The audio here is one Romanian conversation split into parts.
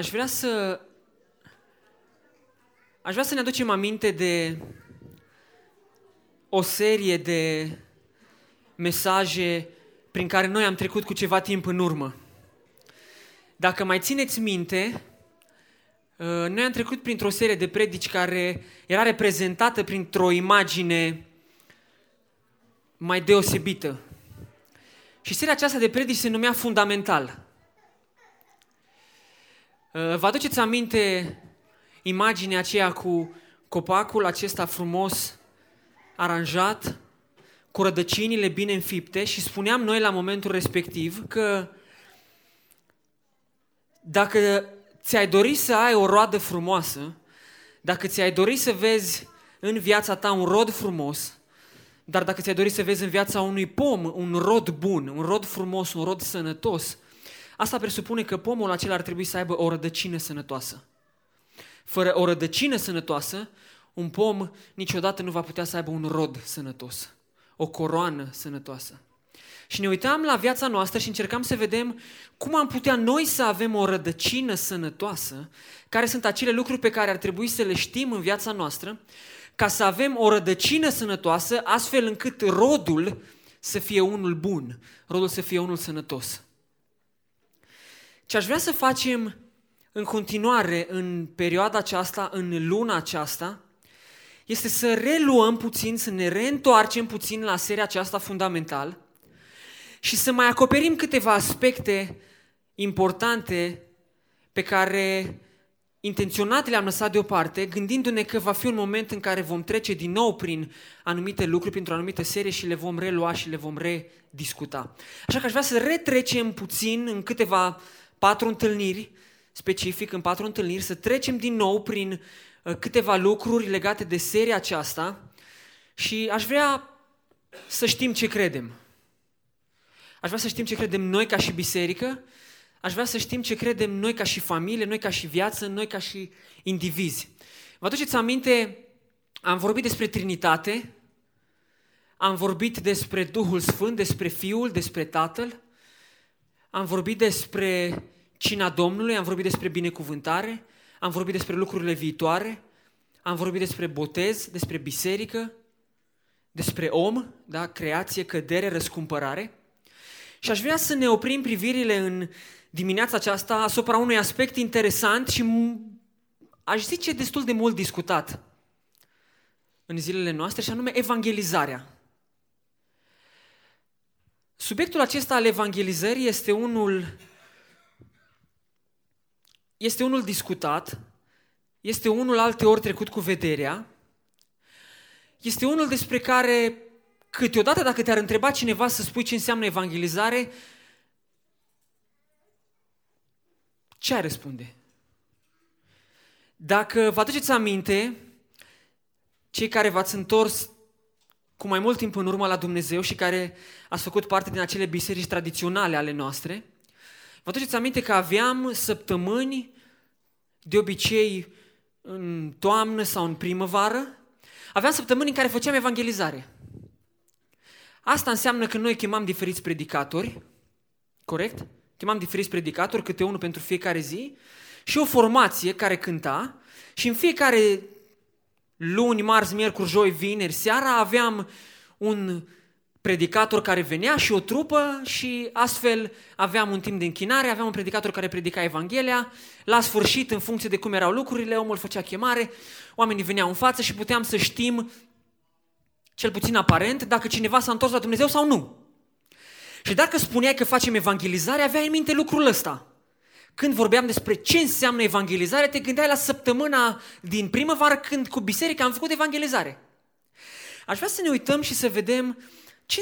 Aș vrea să ne aducem aminte de o serie de mesaje prin care noi am trecut cu ceva timp în urmă. Dacă mai țineți minte, noi am trecut printr-o serie de predici care era reprezentată printr-o imagine mai deosebită. Și seria aceasta de predici se numea Fundamental. Vă aduceți aminte imaginea aceea cu copacul acesta frumos aranjat, cu rădăcinile bine înfipte, și spuneam noi la momentul respectiv că dacă ți-ai dori să ai o roadă frumoasă, dacă ți-ai dori să vezi în viața ta un rod frumos, dar dacă ți-ai dori să vezi în viața unui pom un rod bun, un rod frumos, un rod sănătos, asta presupune că pomul acela ar trebui să aibă o rădăcină sănătoasă. Fără o rădăcină sănătoasă, un pom niciodată nu va putea să aibă un rod sănătos, o coroană sănătoasă. Și ne uitam la viața noastră și încercam să vedem cum am putea noi să avem o rădăcină sănătoasă, care sunt acele lucruri pe care ar trebui să le știm în viața noastră, ca să avem o rădăcină sănătoasă, astfel încât rodul să fie unul bun, rodul să fie unul sănătos. Ce aș vrea să facem în continuare, în perioada aceasta, în luna aceasta, este să reluăm puțin, să ne reîntoarcem puțin la seria aceasta Fundamental și să mai acoperim câteva aspecte importante pe care intenționat le-am lăsat deoparte, gândindu-ne că va fi un moment în care vom trece din nou prin anumite lucruri, printr-o anumită serie și le vom relua și le vom rediscuta. Așa că aș vrea să retrecem puțin în câteva 4 întâlniri, specific în 4 întâlniri, să trecem din nou prin câteva lucruri legate de seria aceasta și aș vrea să știm ce credem. Aș vrea să știm ce credem noi ca și biserică, aș vrea să știm ce credem noi ca și familie, noi ca și viață, noi ca și indivizi. Vă aduceți aminte, am vorbit despre Trinitate, am vorbit despre Duhul Sfânt, despre Fiul, despre Tatăl, am vorbit despre Cina Domnului, am vorbit despre binecuvântare, am vorbit despre lucrurile viitoare, am vorbit despre botez, despre biserică, despre om, da? Creație, cădere, răscumpărare. Și aș vrea să ne oprim privirile în dimineața aceasta asupra unui aspect interesant și aș zice destul de mult discutat în zilele noastre, și anume evangelizarea. Subiectul acesta al evangelizării este unul discutat, este unul alteori trecut cu vederea, este unul despre care câteodată dacă te-ar întreba cineva să spui ce înseamnă evangelizare, ce ai răspunde? Dacă vă aduceți aminte, cei care v-ați întors cu mai mult timp în urmă la Dumnezeu și care ați făcut parte din acele biserici tradiționale ale noastre, vă aduceți aminte că aveam săptămâni, de obicei în toamnă sau în primăvară, aveam săptămâni în care făceam evangelizare. Asta înseamnă că noi chemam diferiți predicatori, corect? Chemam diferiți predicatori, câte unul pentru fiecare zi, și o formație care cânta, și în fiecare luni, marți, miercuri, joi, vineri, seara aveam un predicator care venea și o trupă și astfel aveam un timp de închinare, aveam un predicator care predica Evanghelia, la sfârșit, în funcție de cum erau lucrurile, omul făcea chemare, oamenii veneau în față și puteam să știm, cel puțin aparent, dacă cineva s-a întors la Dumnezeu sau nu. Și dacă spuneai că facem evangelizare, aveai în minte lucrul ăsta. Când vorbeam despre ce înseamnă evangelizare, te gândeai la săptămâna din primăvară când cu biserica am făcut evangelizare. Aș vrea să ne uităm și să vedem ce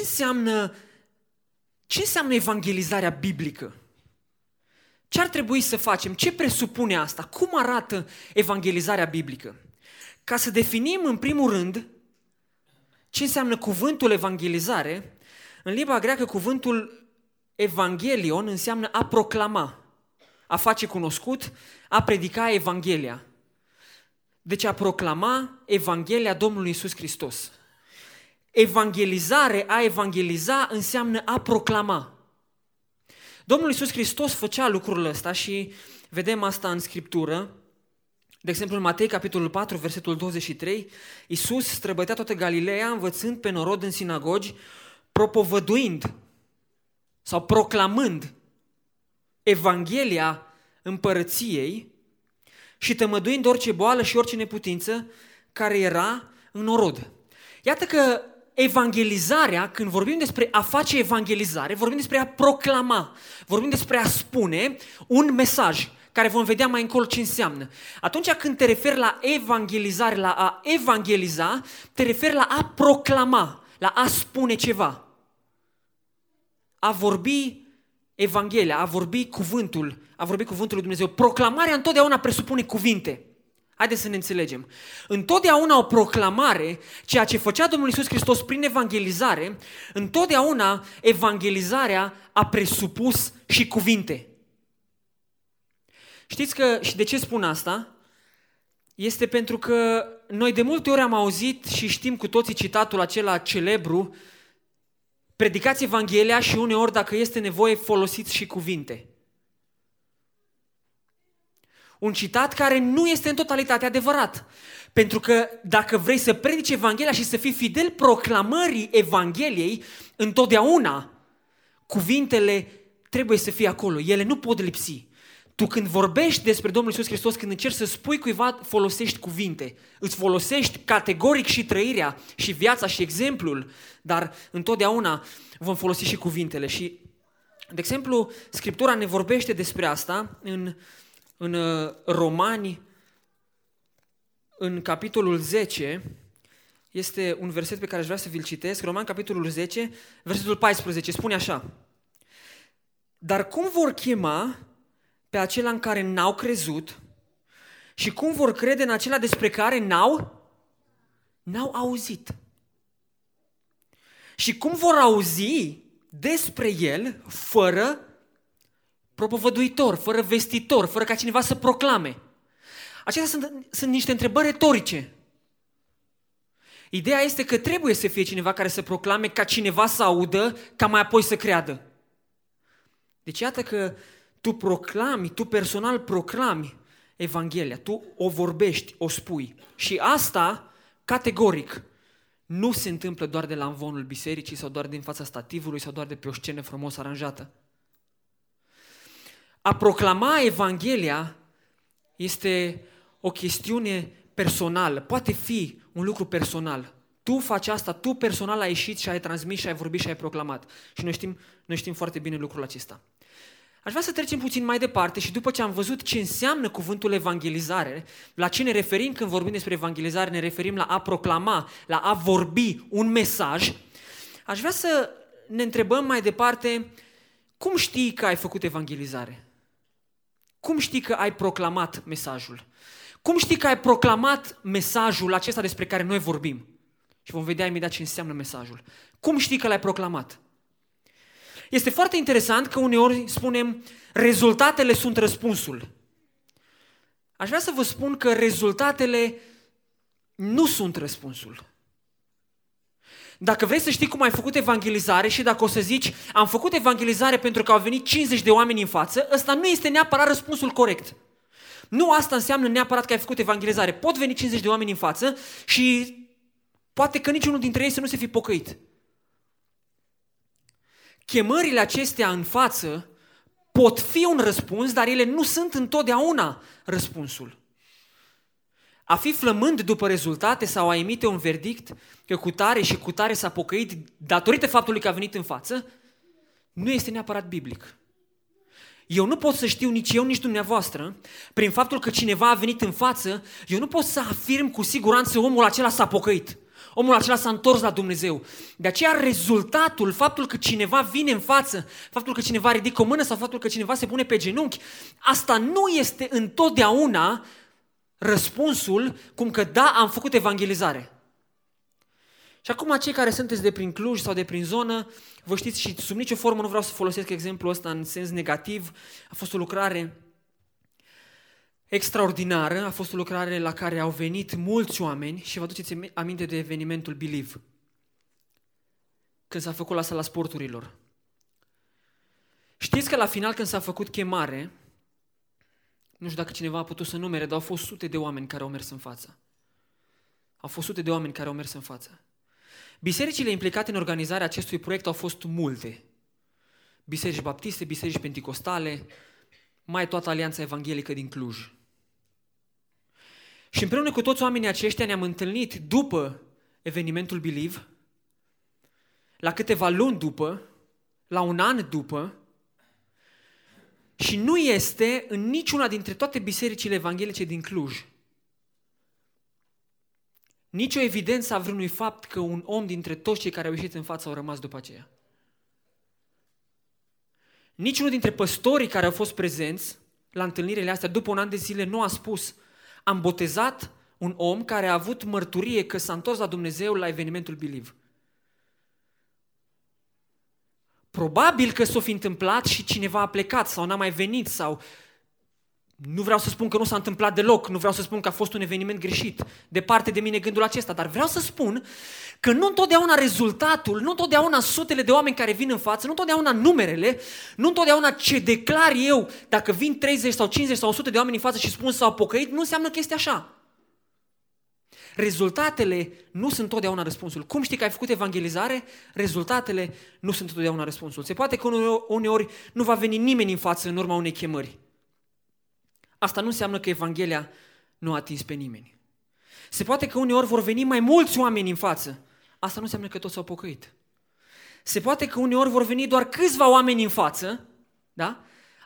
înseamnă evangelizarea biblică. Ce ar trebui să facem? Ce presupune asta? Cum arată evangelizarea biblică? Ca să definim în primul rând ce înseamnă cuvântul evangelizare, în limba greacă cuvântul evangelion înseamnă a proclama, a face cunoscut, a predica Evanghelia. Deci a proclama Evanghelia Domnului Iisus Hristos. Evangelizare, a evangeliza, înseamnă a proclama. Domnul Iisus Hristos făcea lucrul ăsta și Vedem asta în Scriptură. De exemplu, în Matei, capitolul 4, versetul 23, Iisus străbătea toată Galileea, învățând pe norod în sinagogi, propovăduind sau proclamând Evanghelia împărăției și tămăduind orice boală și orice neputință care era în norod. Iată că evangelizarea, când vorbim despre a face evangelizare, vorbim despre a proclama, vorbim despre a spune un mesaj, care vom vedea mai încolo ce înseamnă. Atunci când te referi la evangelizare, la a evangeliza, te referi la a proclama, la a spune ceva. A vorbi Evanghelia, a vorbi cuvântul, a vorbi cuvântul lui Dumnezeu. Proclamarea întotdeauna presupune cuvinte. Haideți să ne înțelegem. Întotdeauna o proclamare, ceea ce făcea Domnul Iisus Hristos prin evangelizare, întotdeauna evangelizarea a presupus și cuvinte. Știți că, și de ce spun asta? Este pentru că noi de multe ori am auzit și știm cu toții citatul acela celebru, predicați Evanghelia și uneori, dacă este nevoie, folosiți și cuvinte. Un citat care nu este în totalitate adevărat. Pentru că dacă vrei să predici Evanghelia și să fii fidel proclamării Evangheliei, întotdeauna cuvintele trebuie să fie acolo. Ele nu pot lipsi. Tu când vorbești despre Domnul Iisus Hristos, când încerci să spui cuiva, folosești cuvinte. Îți folosești categoric și trăirea, și viața, și exemplul, dar întotdeauna vom folosi și cuvintele. Și, de exemplu, Scriptura ne vorbește despre asta în Romani, în capitolul 10, este un verset pe care aș vrea să vi-l citesc, Romani, capitolul 10, versetul 14, spune așa: dar cum vor chema pe acela în care n-au crezut și cum vor crede în acela despre care n-au auzit? Și cum vor auzi despre el fără propovăduitor, fără vestitor, fără ca cineva să proclame? Acestea sunt niște întrebări retorice. Ideea este că trebuie să fie cineva care să proclame ca cineva să audă, ca mai apoi să creadă. Deci iată că tu proclami, tu personal proclami Evanghelia, tu o vorbești, o spui. Și asta, categoric, nu se întâmplă doar de la amvonul bisericii sau doar din fața stativului sau doar de pe o scenă frumos aranjată. A proclama Evanghelia este o chestiune personală, poate fi un lucru personal. Tu faci asta, tu personal ai ieșit și ai transmis și ai vorbit și ai proclamat. Și noi știm foarte bine lucrul acesta. Aș vrea să trecem puțin mai departe și după ce am văzut ce înseamnă cuvântul evangelizare, la ce ne referim când vorbim despre evangelizare, ne referim la a proclama, la a vorbi un mesaj, aș vrea să ne întrebăm mai departe, cum știi că ai făcut evangelizare? Cum știi că ai proclamat mesajul? Cum știi că ai proclamat mesajul acesta despre care noi vorbim? Și vom vedea imediat ce înseamnă mesajul. Cum știi că l-ai proclamat? Este foarte interesant că uneori spunem, rezultatele sunt răspunsul. Aș vrea să vă spun că rezultatele nu sunt răspunsul. Dacă vrei să știi cum ai făcut evangelizare și dacă o să zici, am făcut evangelizare pentru că au venit 50 de oameni în față, ăsta nu este neapărat răspunsul corect. Nu asta înseamnă neapărat că ai făcut evangelizare. Pot veni 50 de oameni în față și poate că niciunul dintre ei să nu se fi pocăit. Chemările acestea în față pot fi un răspuns, dar ele nu sunt întotdeauna răspunsul. A fi flămând după rezultate sau a emite un verdict că cutare și cutare s-a pocăit datorită faptului că a venit în față, nu este neapărat biblic. Eu nu pot să știu nici eu, nici dumneavoastră, prin faptul că cineva a venit în față, eu nu pot să afirm cu siguranță omul acela s-a pocăit. Omul acela s-a întors la Dumnezeu. De aceea rezultatul, faptul că cineva vine în față, faptul că cineva ridică o mână sau faptul că cineva se pune pe genunchi, asta nu este întotdeauna răspunsul cum că da, am făcut evangelizare. Și acum cei care sunteți de prin Cluj sau de prin zonă, vă știți și sub nicio formă nu vreau să folosesc exemplul ăsta în sens negativ. A fost o lucrare extraordinară, a fost o lucrare la care au venit mulți oameni și vă aduceți aminte de evenimentul Believe, când s-a făcut la Sala Sporturilor. Știți că la final când s-a făcut chemare, Nu știu dacă cineva a putut să numere, dar au fost sute de oameni care au mers în față. Bisericile implicate în organizarea acestui proiect au fost multe. Biserici baptiste, biserici penticostale, mai toată Alianța Evanghelică din Cluj. Și împreună cu toți oamenii aceștia ne-am întâlnit după evenimentul Believe, la câteva luni după, la un an după, și nu este în niciuna dintre toate bisericile evanghelice din Cluj nicio evidență a vreunui fapt că un om dintre toți cei care au ieșit în față au rămas după aceea. Niciunul dintre păstorii care au fost prezenți la întâlnirile astea după un an de zile nu a spus: am botezat un om care a avut mărturie că s-a întors la Dumnezeu la evenimentul Believe. Probabil că s-o fi întâmplat și cineva a plecat sau n-a mai venit sau... Nu vreau să spun că nu s-a întâmplat deloc, nu vreau să spun că a fost un eveniment greșit. Departe de mine gândul acesta, dar vreau să spun că nu întotdeauna rezultatul, nu întotdeauna sutele de oameni care vin în față, nu întotdeauna numerele, nu întotdeauna ce declar eu, dacă vin 30 sau 50 sau 100 de oameni în față și spun s-au pocăit, nu înseamnă că este așa. Rezultatele nu sunt întotdeauna răspunsul. Cum știi că ai făcut evangelizare? Rezultatele nu sunt întotdeauna răspunsul. Se poate că uneori nu va veni nimeni în față în urma unei chemări. Asta nu înseamnă că Evanghelia nu a atins pe nimeni. Se poate că uneori vor veni mai mulți oameni în față. Asta nu înseamnă că toți s-au pocăit. Se poate că uneori vor veni doar câțiva oameni în față. Da?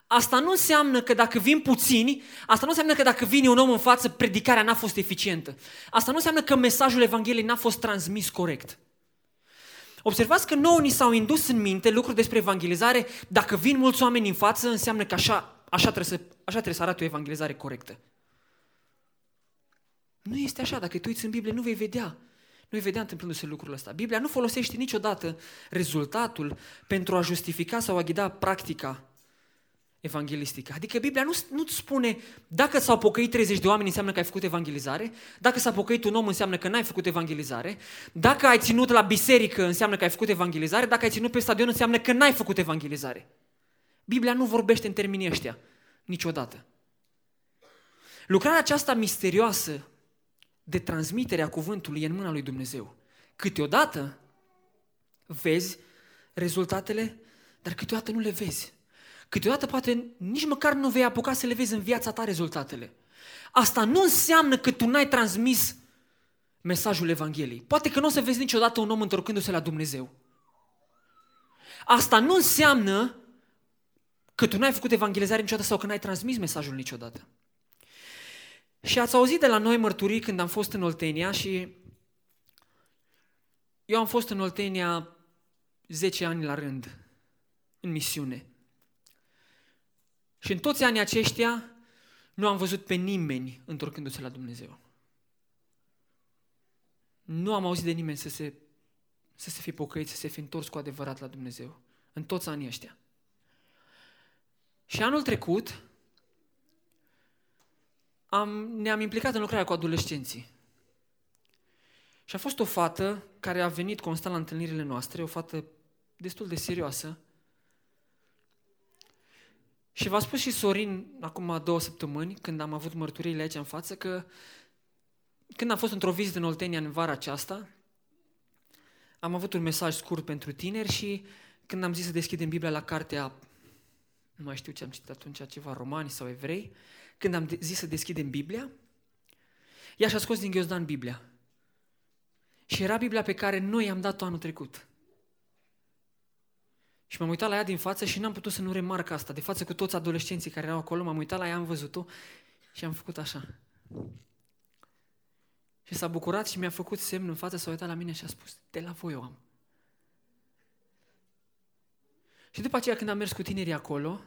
Asta nu înseamnă că dacă vin puțini, asta nu înseamnă că dacă vine un om în față, predicarea n-a fost eficientă. Asta nu înseamnă că mesajul Evangheliei n-a fost transmis corect. Observați că nouă ni s-au indus în minte lucruri despre evangelizare. Dacă vin mulți oameni în față, înseamnă că așa trebuie să arate o evangelizare corectă. Nu este așa. Dacă te uiți în Biblie, nu vei vedea întâmplându-se lucrul ăsta. Biblia nu folosește niciodată rezultatul pentru a justifica sau a ghida practica evanghelistică. Adică Biblia nu-ți spune dacă s-au pocăit 30 de oameni înseamnă că ai făcut evangelizare, dacă s-a pocăit un om înseamnă că n-ai făcut evangelizare, dacă ai ținut la biserică înseamnă că ai făcut evangelizare, dacă ai ținut pe stadion înseamnă că n-ai făcut evangelizare. Biblia nu vorbește în termenii ăștia, niciodată. Lucrarea aceasta misterioasă de transmitere a cuvântului e în mâna lui Dumnezeu. Câteodată vezi rezultatele, dar câteodată nu le vezi. Câteodată poate nici măcar nu vei apuca să le vezi în viața ta rezultatele. Asta nu înseamnă că tu n-ai transmis mesajul Evangheliei. Poate că nu o să vezi niciodată un om întorcându-se la Dumnezeu. Asta nu înseamnă că tu n-ai făcut evangelizare niciodată sau că n-ai transmis mesajul niciodată. Și ați auzit de la noi mărturii când am fost în Oltenia și eu am fost în Oltenia 10 ani la rând în misiune. Și în toți anii aceștia nu am văzut pe nimeni întorcându-se la Dumnezeu. Nu am auzit de nimeni să se fi pocăit, să se fi întors cu adevărat la Dumnezeu în toți anii ăștia. Și anul trecut ne-am implicat în lucrarea cu adolescenții. Și a fost o fată care a venit constant la întâlnirile noastre, o fată destul de serioasă. Și v-a spus și Sorin, acum 2 săptămâni, când am avut mărturiile aici în față, că când am fost într-o vizită în Oltenia în vara aceasta, am avut un mesaj scurt pentru tineri și când am zis să deschidem Biblia la cartea, nu mai știu ce am citit atunci, ceva Romani sau Evrei, când am zis să deschidem Biblia, ea și-a scos din ghiozdan Biblia. Și era Biblia pe care noi i-am dat-o anul trecut. Și m-am uitat la ea din față și n-am putut să nu remarc asta. De față cu toți adolescenții care erau acolo, m-am uitat la ea, am văzut-o și am făcut așa. Și s-a bucurat și mi-a făcut semn în față, s-a uitat la mine și a spus: de la voi o am. Și după aceea, când am mers cu tinerii acolo,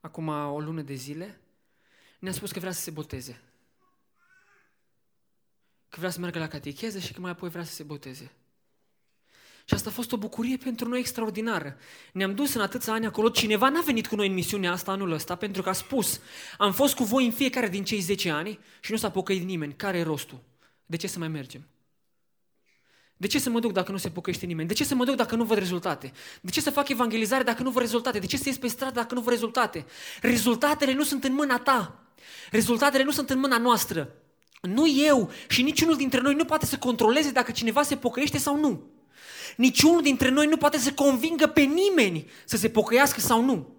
acum o lună de zile, ne-a spus că vrea să se boteze. Că vrea să meargă la catecheză și că mai apoi vrea să se boteze. Și asta a fost o bucurie pentru noi extraordinară. Ne-am dus în atâția ani acolo, cineva n-a venit cu noi în misiunea asta anul ăsta, pentru că a spus: am fost cu voi în fiecare din cei 10 ani și nu s-a pocăit nimeni, care e rostul? De ce să mai mergem? De ce să mă duc dacă nu se pocăiește nimeni? De ce să mă duc dacă nu văd rezultate? De ce să fac evangelizare dacă nu văd rezultate? De ce să ies pe stradă dacă nu văd rezultate? Rezultatele nu sunt în mâna ta. Rezultatele nu sunt în mâna noastră. Nu eu și niciunul dintre noi nu poate să controleze dacă cineva se pocăiește sau nu. Niciunul dintre noi nu poate să convingă pe nimeni să se pocăiască sau nu.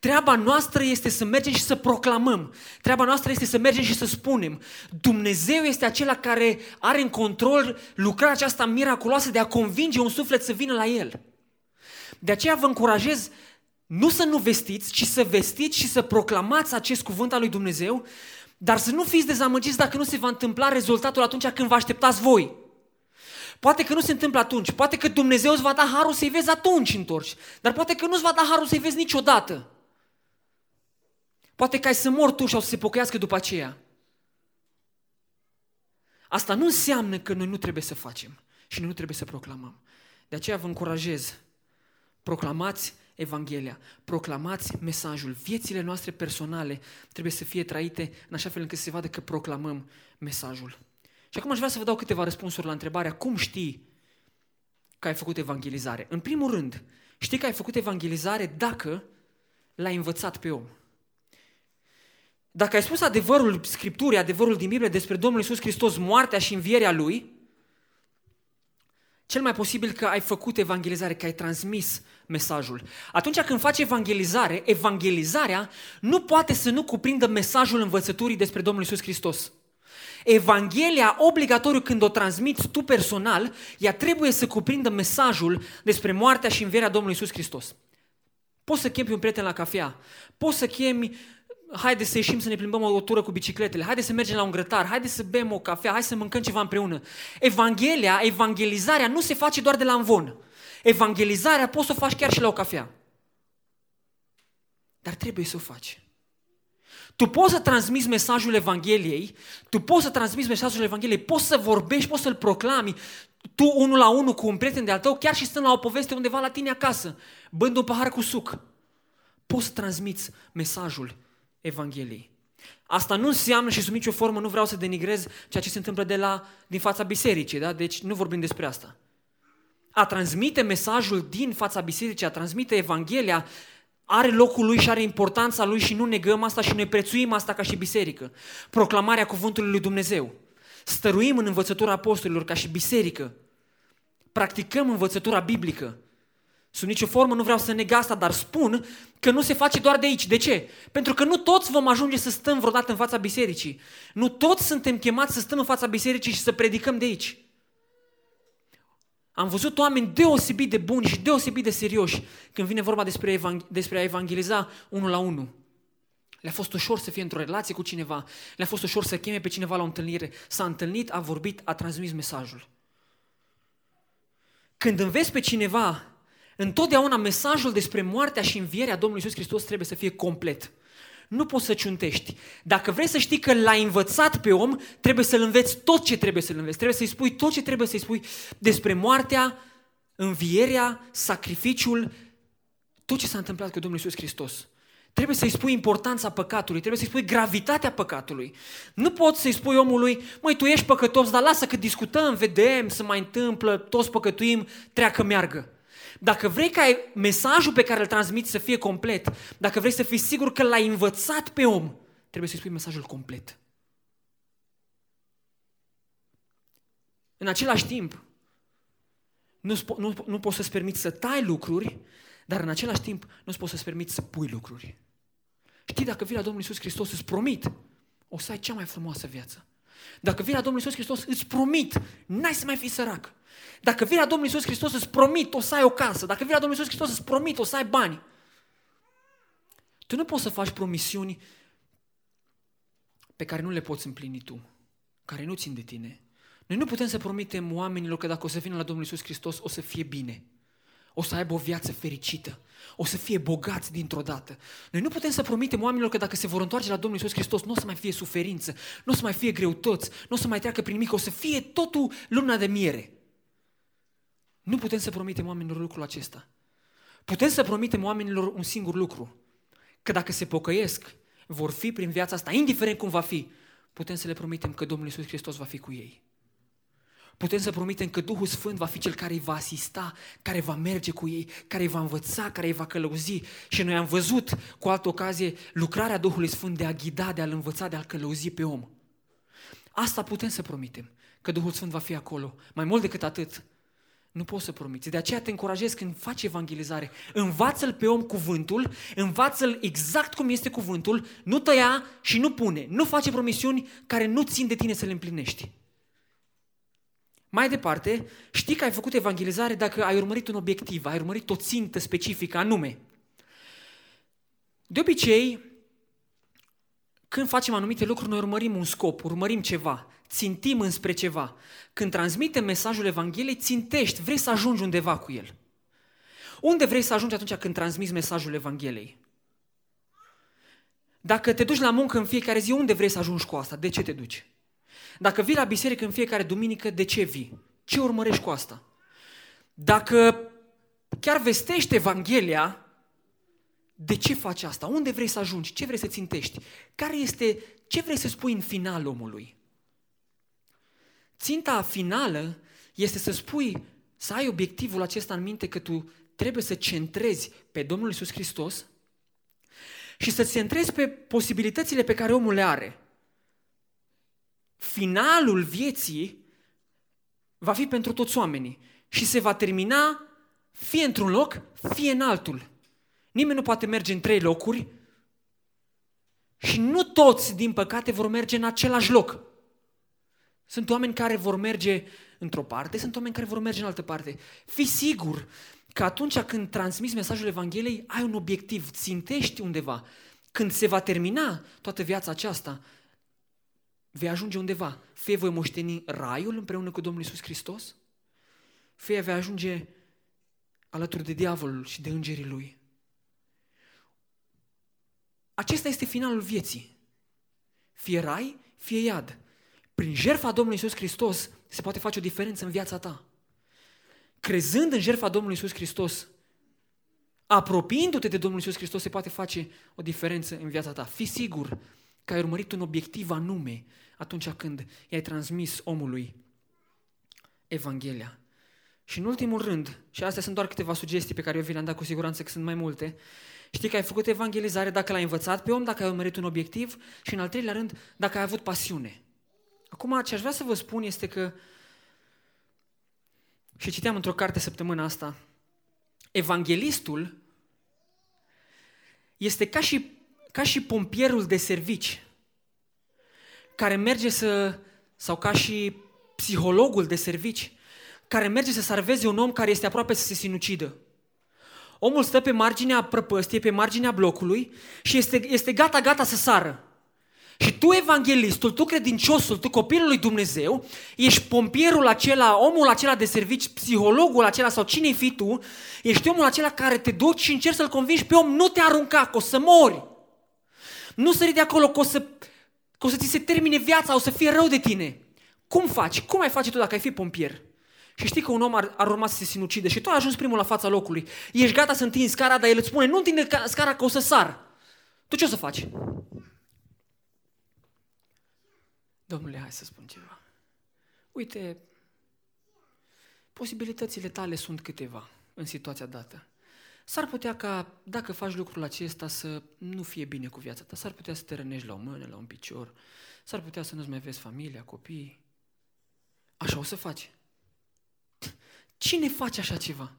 Treaba noastră este să mergem și să proclamăm. Treaba noastră este să mergem și să spunem. Dumnezeu este acela care are în control lucrarea aceasta miraculoasă de a convinge un suflet să vină la El. De aceea vă încurajez nu să nu vestiți, ci să vestiți și să proclamați acest cuvânt al lui Dumnezeu, dar să nu fiți dezamăgiți dacă nu se va întâmpla rezultatul atunci când vă așteptați voi. Poate că nu se întâmplă atunci, poate că Dumnezeu îți va da harul să-i vezi atunci întorci, dar poate că nu-ți va da harul să-i vezi niciodată. Poate că ai să mori tu sau să se pocăiască după aceea. Asta nu înseamnă că noi nu trebuie să facem și noi nu trebuie să proclamăm. De aceea vă încurajez, proclamați Evanghelia, proclamați mesajul. Viețile noastre personale trebuie să fie trăite în așa fel încât să se vadă că proclamăm mesajul. Și acum aș vrea să vă dau câteva răspunsuri la întrebarea cum știi că ai făcut evangelizare. În primul rând, știi că ai făcut evangelizare dacă l-ai învățat pe om. Dacă ai spus adevărul Scripturii, adevărul din Biblie despre Domnul Iisus Hristos, moartea și învierea Lui, cel mai posibil că ai făcut evangelizare, că ai transmis mesajul. Atunci când faci evangelizare, evangelizarea nu poate să nu cuprindă mesajul învățăturii despre Domnul Iisus Hristos. Evanghelia, obligatoriu când o transmiți tu personal, ea trebuie să cuprindă mesajul despre moartea și învierea Domnului Iisus Hristos. Poți să chemi un prieten la cafea, poți să chemi, haide să ieșim să ne plimbăm o tură cu bicicletele, haide să mergem la un grătar, haide să bem o cafea, hai să mâncăm ceva împreună. Evanghelia, evangelizarea nu se face doar de la amvon. Evangelizarea poți să o faci chiar și la o cafea. Dar trebuie să o faci. Tu poți să transmiți mesajul Evangheliei, poți să vorbești, poți să-l proclami, tu unul la unul cu un prieten de-al tău, chiar și stând la o poveste undeva la tine acasă, bând un pahar cu suc. Poți să transmiți mesajul Evangheliei. Asta nu înseamnă și sub nicio formă nu vreau să denigrez ceea ce se întâmplă din fața bisericii, da? Deci nu vorbim despre asta. A transmite mesajul din fața bisericii, a transmite Evanghelia, are locul lui și are importanța lui și nu negăm asta și noi prețuim asta ca și biserică. Proclamarea cuvântului lui Dumnezeu. Stăruim în învățătura apostolilor ca și biserică. Practicăm învățătura biblică. Sub nicio formă nu vreau să neg asta, dar spun că nu se face doar de aici. De ce? Pentru că nu toți vom ajunge să stăm vreodată în fața bisericii. Nu toți suntem chemați să stăm în fața bisericii și să predicăm de aici. Am văzut oameni deosebit de buni și deosebit de serioși când vine vorba despre a evangeliza unul la unul. Le-a fost ușor să fie într-o relație cu cineva, le-a fost ușor să cheme pe cineva la o întâlnire. S-a întâlnit, a vorbit, a transmis mesajul. Când înveți pe cineva, întotdeauna mesajul despre moartea și învierea Domnului Iisus Hristos trebuie să fie complet. Nu poți să ciuntești. Dacă vrei să știi că l-ai învățat pe om, trebuie să-l înveți tot ce trebuie să-l înveți. Trebuie să-i spui tot ce trebuie să-i spui despre moartea, învierea, sacrificiul, tot ce s-a întâmplat cu Domnul Iisus Hristos. Trebuie să-i spui importanța păcatului, trebuie să-i spui gravitatea păcatului. Nu poți să-i spui omului, măi, tu ești păcătos, dar lasă că discutăm, vedem, se mai întâmplă, toți păcătuim, treacă, meargă. Dacă vrei ca mesajul pe care îl transmiți să fie complet, dacă vrei să fii sigur că l-ai învățat pe om, trebuie să-i spui mesajul complet. În același timp, nu poți să-ți permiți să tai lucruri, dar în același timp nu-ți poți să-ți permiți să pui lucruri. Știi, dacă vii la Domnul Iisus Hristos, îți promit, o să ai cea mai frumoasă viață. Dacă vii la Domnul Iisus Hristos, îți promit, n-ai să mai fii sărac. Dacă vii la Domnul Iisus Hristos, îți promit, o să ai o casă. Dacă vii la Domnul Iisus Hristos, îți promit, o să ai bani. Tu nu poți să faci promisiuni pe care nu le poți împlini tu, care nu țin de tine. Noi nu putem să promitem oamenilor că dacă o să vină la Domnul Iisus Hristos, o să fie bine. O să aibă o viață fericită. O să fie bogați dintr-o dată. Noi nu putem să promitem oamenilor că dacă se vor întoarce la Domnul Iisus Hristos, nu o să mai fie suferință, nu o să mai fie greutăți, nu o să mai treacă prin nimic, o să fie totul luna de miere. Nu putem să promitem oamenilor lucrul acesta. Putem să promitem oamenilor un singur lucru. Că dacă se pocăiesc, vor fi prin viața asta, indiferent cum va fi, putem să le promitem că Domnul Iisus Hristos va fi cu ei. Putem să promitem că Duhul Sfânt va fi Cel care îi va asista, care va merge cu ei, care îi va învăța, care îi va călăuzi. Și noi am văzut cu altă ocazie lucrarea Duhului Sfânt de a ghida, de a-l învăța, de a-l călăuzi pe om. Asta putem să promitem, că Duhul Sfânt va fi acolo. Mai mult decât atât, nu poți să promiți. De aceea te încurajez când faci evangelizare. Învață-l pe om cuvântul, învață-l exact cum este cuvântul, nu tăia și nu pune. Nu face promisiuni care nu țin de tine să le împlinești. Mai departe, știi că ai făcut evangelizare dacă ai urmărit un obiectiv, ai urmărit o țintă specifică, anume. De obicei, când facem anumite lucruri, noi urmărim un scop, urmărim ceva, țintim înspre ceva. Când transmitem mesajul Evangheliei, țintești, vrei să ajungi undeva cu el. Unde vrei să ajungi atunci când transmiți mesajul Evangheliei? Dacă te duci la muncă în fiecare zi, unde vrei să ajungi cu asta? De ce te duci? Dacă vii la biserică în fiecare duminică, de ce vii? Ce urmărești cu asta? Dacă chiar vestești Evanghelia, de ce faci asta? Unde vrei să ajungi? Ce vrei să țintești? Ce vrei să spui în final omului? Ținta finală este să spui, să ai obiectivul acesta în minte, că tu trebuie să centrezi pe Domnul Iisus Hristos și să centrezi pe posibilitățile pe care omul le are. Finalul vieții va fi pentru toți oamenii și se va termina fie într-un loc, fie în altul. Nimeni nu poate merge în 3 locuri și nu toți, din păcate, vor merge în același loc. Sunt oameni care vor merge într-o parte, sunt oameni care vor merge în altă parte. Fii sigur că atunci când transmiți mesajul Evangheliei, ai un obiectiv, țintești undeva. Când se va termina toată viața aceasta, vei ajunge undeva. Fie voi moșteni raiul împreună cu Domnul Iisus Hristos, fie vei ajunge alături de diavolul și de îngerii lui. Acesta este finalul vieții. Fie rai, fie iad. Prin jertfa Domnului Iisus Hristos se poate face o diferență în viața ta. Crezând în jertfa Domnului Iisus Hristos, apropiindu-te de Domnul Iisus Hristos, se poate face o diferență în viața ta. Fii sigur că ai urmărit un obiectiv anume atunci când i-ai transmis omului Evanghelia. Și în ultimul rând, și astea sunt doar câteva sugestii pe care eu vi le-am dat, cu siguranță că sunt mai multe, știi că ai făcut evangelizare dacă l-ai învățat pe om, dacă ai urmărit un obiectiv și, în al treilea rând, dacă ai avut pasiune. Acum, ce aș vrea să vă spun este că, și citeam într-o carte săptămâna asta, evanghelistul este ca și pompierul de servici care merge sau ca și psihologul de servici care merge să salveze un om care este aproape să se sinucidă. Omul stă pe marginea prăpăstiei, pe marginea blocului și este gata să sară. Și tu, evanghelistul, tu credinciosul, tu copilul lui Dumnezeu, ești pompierul acela, omul acela de servici, psihologul acela sau cine-i fi tu, ești omul acela care te duci și încerci să-l convingi pe om, nu te arunca, că o să mori. Nu sări de acolo, că o să ți se termine viața, o să fie rău de tine. Cum faci? Cum ai face tu dacă ai fi pompier? Și știi că un om ar urma să se sinucide și tu ai ajuns primul la fața locului. Ești gata să întinzi scara, dar el îți spune, nu întinde scara că o să sar. Tu ce o să faci? Domnule, hai să spun ceva. Uite, posibilitățile tale sunt câteva în situația dată. S-ar putea ca, dacă faci lucrul acesta, să nu fie bine cu viața ta. S-ar putea să te rănești la o mână, la un picior. S-ar putea să nu-ți mai vezi familia, copiii. Așa o să faci. Cine face așa ceva?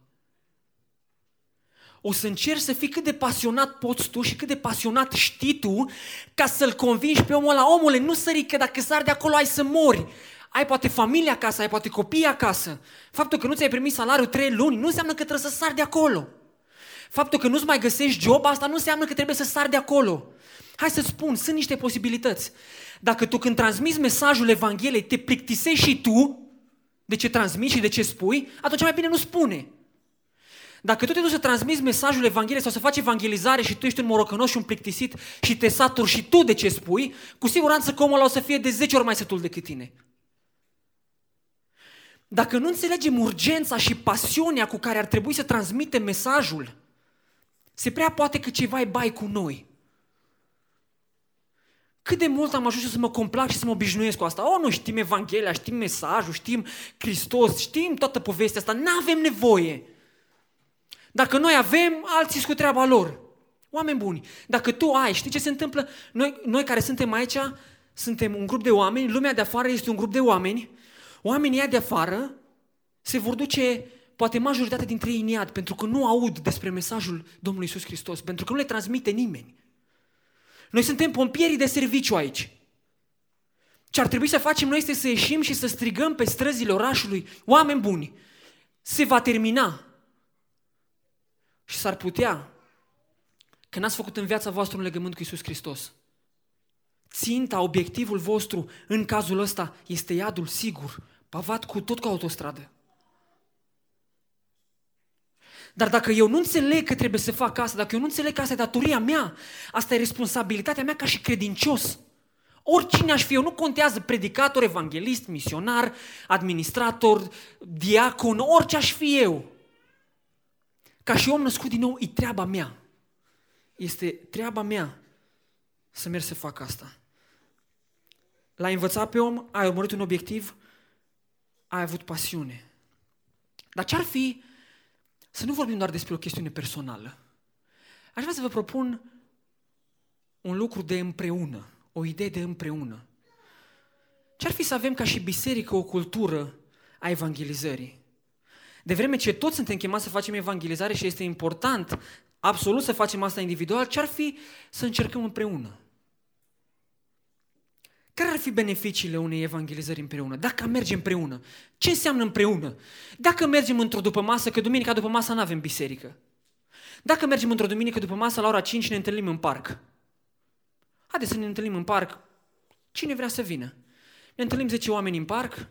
O să încerci să fii cât de pasionat poți tu și cât de pasionat știi tu ca să-l convingi pe omul ăla. Omule, nu sări, că dacă sari de acolo ai să mori. Ai poate familie acasă, ai poate copii acasă. Faptul că nu ți-ai primit salariul 3 luni nu înseamnă că trebuie să sari de acolo. Faptul că nu-ți mai găsești job, asta nu înseamnă că trebuie să sari de acolo. Hai să spun, sunt niște posibilități. Dacă tu când transmiți mesajul Evangheliei te plictisești și tu de ce transmiți și de ce spui, atunci mai bine nu spune. Dacă tu te duci să transmiți mesajul Evangheliei sau să faci evangelizare și tu ești un morocănos și un plictisit și te saturi și tu de ce spui, cu siguranță că omul ăla o să fie de 10 ori mai sătul decât tine. Dacă nu înțelegem urgența și pasiunea cu care ar trebui să transmitem mesajul, se prea poate că ceva e bai cu noi. cât de mult am ajuns eu să mă complac și să mă obișnuiesc cu asta. O, nu știm Evanghelia, știm mesajul, știm Hristos, știm toată povestea asta, n-avem nevoie. Dacă noi avem, alții cu treaba lor. Oameni buni, dacă tu ai, știi ce se întâmplă? Noi care suntem aici, suntem un grup de oameni, lumea de afară este un grup de oameni, oamenii de afară se vor duce, poate majoritatea dintre ei în iad, pentru că nu aud despre mesajul Domnului Iisus Hristos, pentru că nu le transmite nimeni. Noi suntem pompierii de serviciu aici. Ce ar trebui să facem noi este să ieșim și să strigăm pe străzile orașului, oameni buni, se va termina. Și s-ar putea că n-ați făcut în viața voastră un legământ cu Iisus Hristos. Ținta, obiectivul vostru, în cazul ăsta, este iadul sigur, pavat cu tot cu autostradă. Dar dacă eu nu înțeleg că trebuie să fac asta, dacă eu nu înțeleg că asta e datoria mea, asta e responsabilitatea mea ca și credincios, oricine aș fi eu, nu contează predicator, evanghelist, misionar, administrator, diacon, orice aș fi eu. Ca și om născut din nou, e treaba mea. Este treaba mea să merg să fac asta. L-ai învățat pe om, ai urmărit un obiectiv, ai avut pasiune. Dar ce-ar fi să nu vorbim doar despre o chestiune personală? Aș vrea să vă propun un lucru de împreună, o idee de împreună. Ce-ar fi să avem ca și biserică o cultură a evangelizării? De vreme ce toți suntem chemați să facem evangelizare și este important absolut să facem asta individual, ce-ar fi să încercăm împreună? Care ar fi beneficiile unei evangelizări împreună? Dacă mergem împreună, ce înseamnă împreună? Dacă mergem într-o dupămasă, că duminica după masă nu avem biserică. Dacă mergem într-o duminică după masă la ora 5 ne întâlnim în parc. Haideți să ne întâlnim în parc. Cine vrea să vină? Ne întâlnim 10 oameni în parc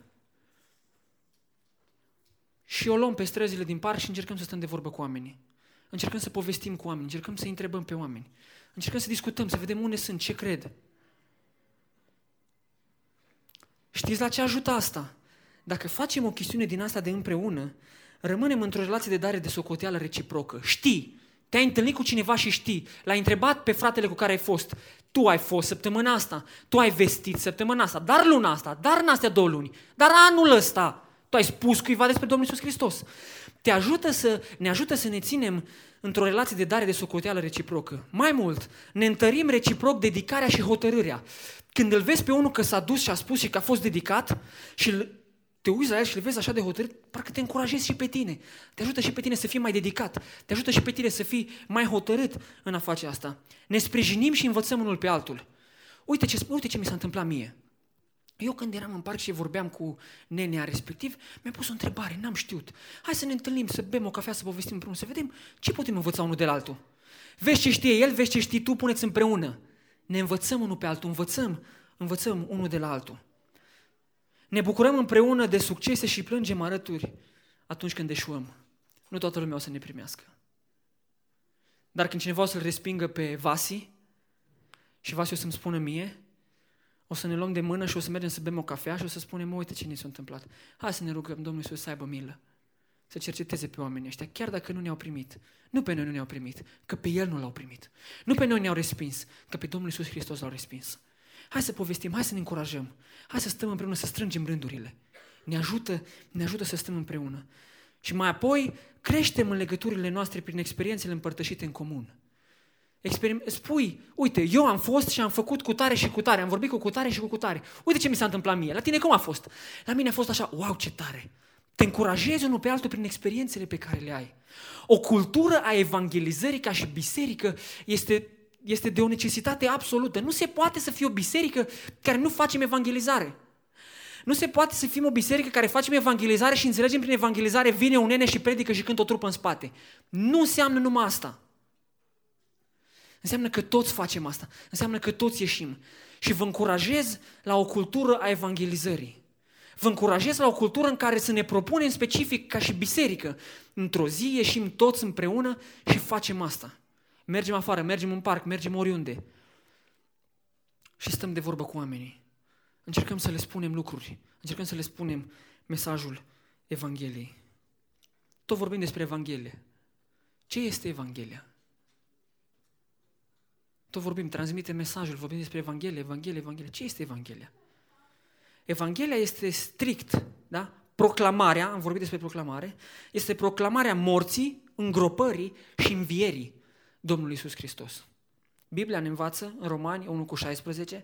și o luăm pe străzile din parc și încercăm să stăm de vorbă cu oamenii. Încercăm să povestim cu oameni, încercăm să întrebăm pe oameni, încercăm să discutăm, să vedem unde sunt, ce cred. Știți la ce ajută asta? Dacă facem o chestiune din asta de împreună, rămânem într-o relație de dare de socoteală reciprocă. Știi, te-ai întâlnit cu cineva și știi, l-ai întrebat pe fratele cu care ai fost, tu ai fost săptămâna asta, tu ai vestit săptămâna asta, dar luna asta, dar în astea 2 luni, dar anul ăsta, tu ai spus cuiva despre Domnul Iisus Hristos. Ne ajută să ne ținem într-o relație de dare de socoteală reciprocă. Mai mult, ne întărim reciproc dedicarea și hotărârea. Când îl vezi pe unul că s-a dus și a spus și că a fost dedicat și te uiți la el și îl vezi așa de hotărât, parcă te încurajezi și pe tine. Te ajută și pe tine să fii mai dedicat. Te ajută și pe tine să fii mai hotărât în a face asta. Ne sprijinim și învățăm unul pe altul. Uite ce mi s-a întâmplat mie. Eu când eram în parc și vorbeam cu nenea respectiv, mi-a pus o întrebare, n-am știut. Hai să ne întâlnim, să bem o cafea, să povestim împreună, să vedem ce putem învăța unul de la altul. Vezi ce știe el, vezi ce știi tu, puneți împreună. Ne învățăm unul pe altul, învățăm unul de la altul. Ne bucurăm împreună de succese și plângem alături atunci când eșuăm. Nu toată lumea o să ne primească. Dar când cineva o să-l respingă pe Vasi și Vasi o să-mi spună mie, o să ne luăm de mână și o să mergem să bem o cafea și o să spunem, uite ce ne s-a întâmplat. Hai să ne rugăm Domnul Iisus să aibă milă, să cerceteze pe oamenii ăștia, chiar dacă nu ne-au primit. Nu pe noi nu ne-au primit, că pe El nu L-au primit. Nu pe noi ne-au respins, că pe Domnul Iisus Hristos L-au respins. Hai să povestim, hai să ne încurajăm, hai să stăm împreună, să strângem rândurile. Ne ajută să stăm împreună. Și mai apoi creștem în legăturile noastre prin experiențele împărtășite în comun. Spui, uite, eu am fost și am făcut cutare și cutare, am vorbit cu cutare și cu cutare. Uite ce mi s-a întâmplat mie. La tine cum a fost? La mine a fost așa, wow, ce tare. Te încurajezi unul pe altul prin experiențele pe care le ai. O cultură a evangelizării ca și biserică este de o necesitate absolută. Nu se poate să fie o biserică care nu facem evangelizare. Nu se poate să fim o biserică care facem evangelizare și înțelegem prin evangelizare vine un nene și predică și cântă o trupă în spate. Nu înseamnă numai asta. Înseamnă că toți facem asta, înseamnă că toți ieșim. Și vă încurajez la o cultură a evangelizării. Vă încurajez la o cultură în care să ne propunem specific ca și biserică. Într-o zi ieșim toți împreună și facem asta. Mergem afară, mergem în parc, mergem oriunde. Și stăm de vorbă cu oamenii. Încercăm să le spunem lucruri, încercăm să le spunem mesajul Evangheliei. Tot vorbim despre Evanghelie. Ce este Evanghelia? Tot vorbim, transmite mesajul, vorbim despre Evanghelie, Evanghelie, Evanghelie. Ce este Evanghelia? Evanghelia este strict, da? Proclamarea, am vorbit despre proclamare, este proclamarea morții, îngropării și învierii Domnului Iisus Hristos. Biblia ne învață în Romani 1:16,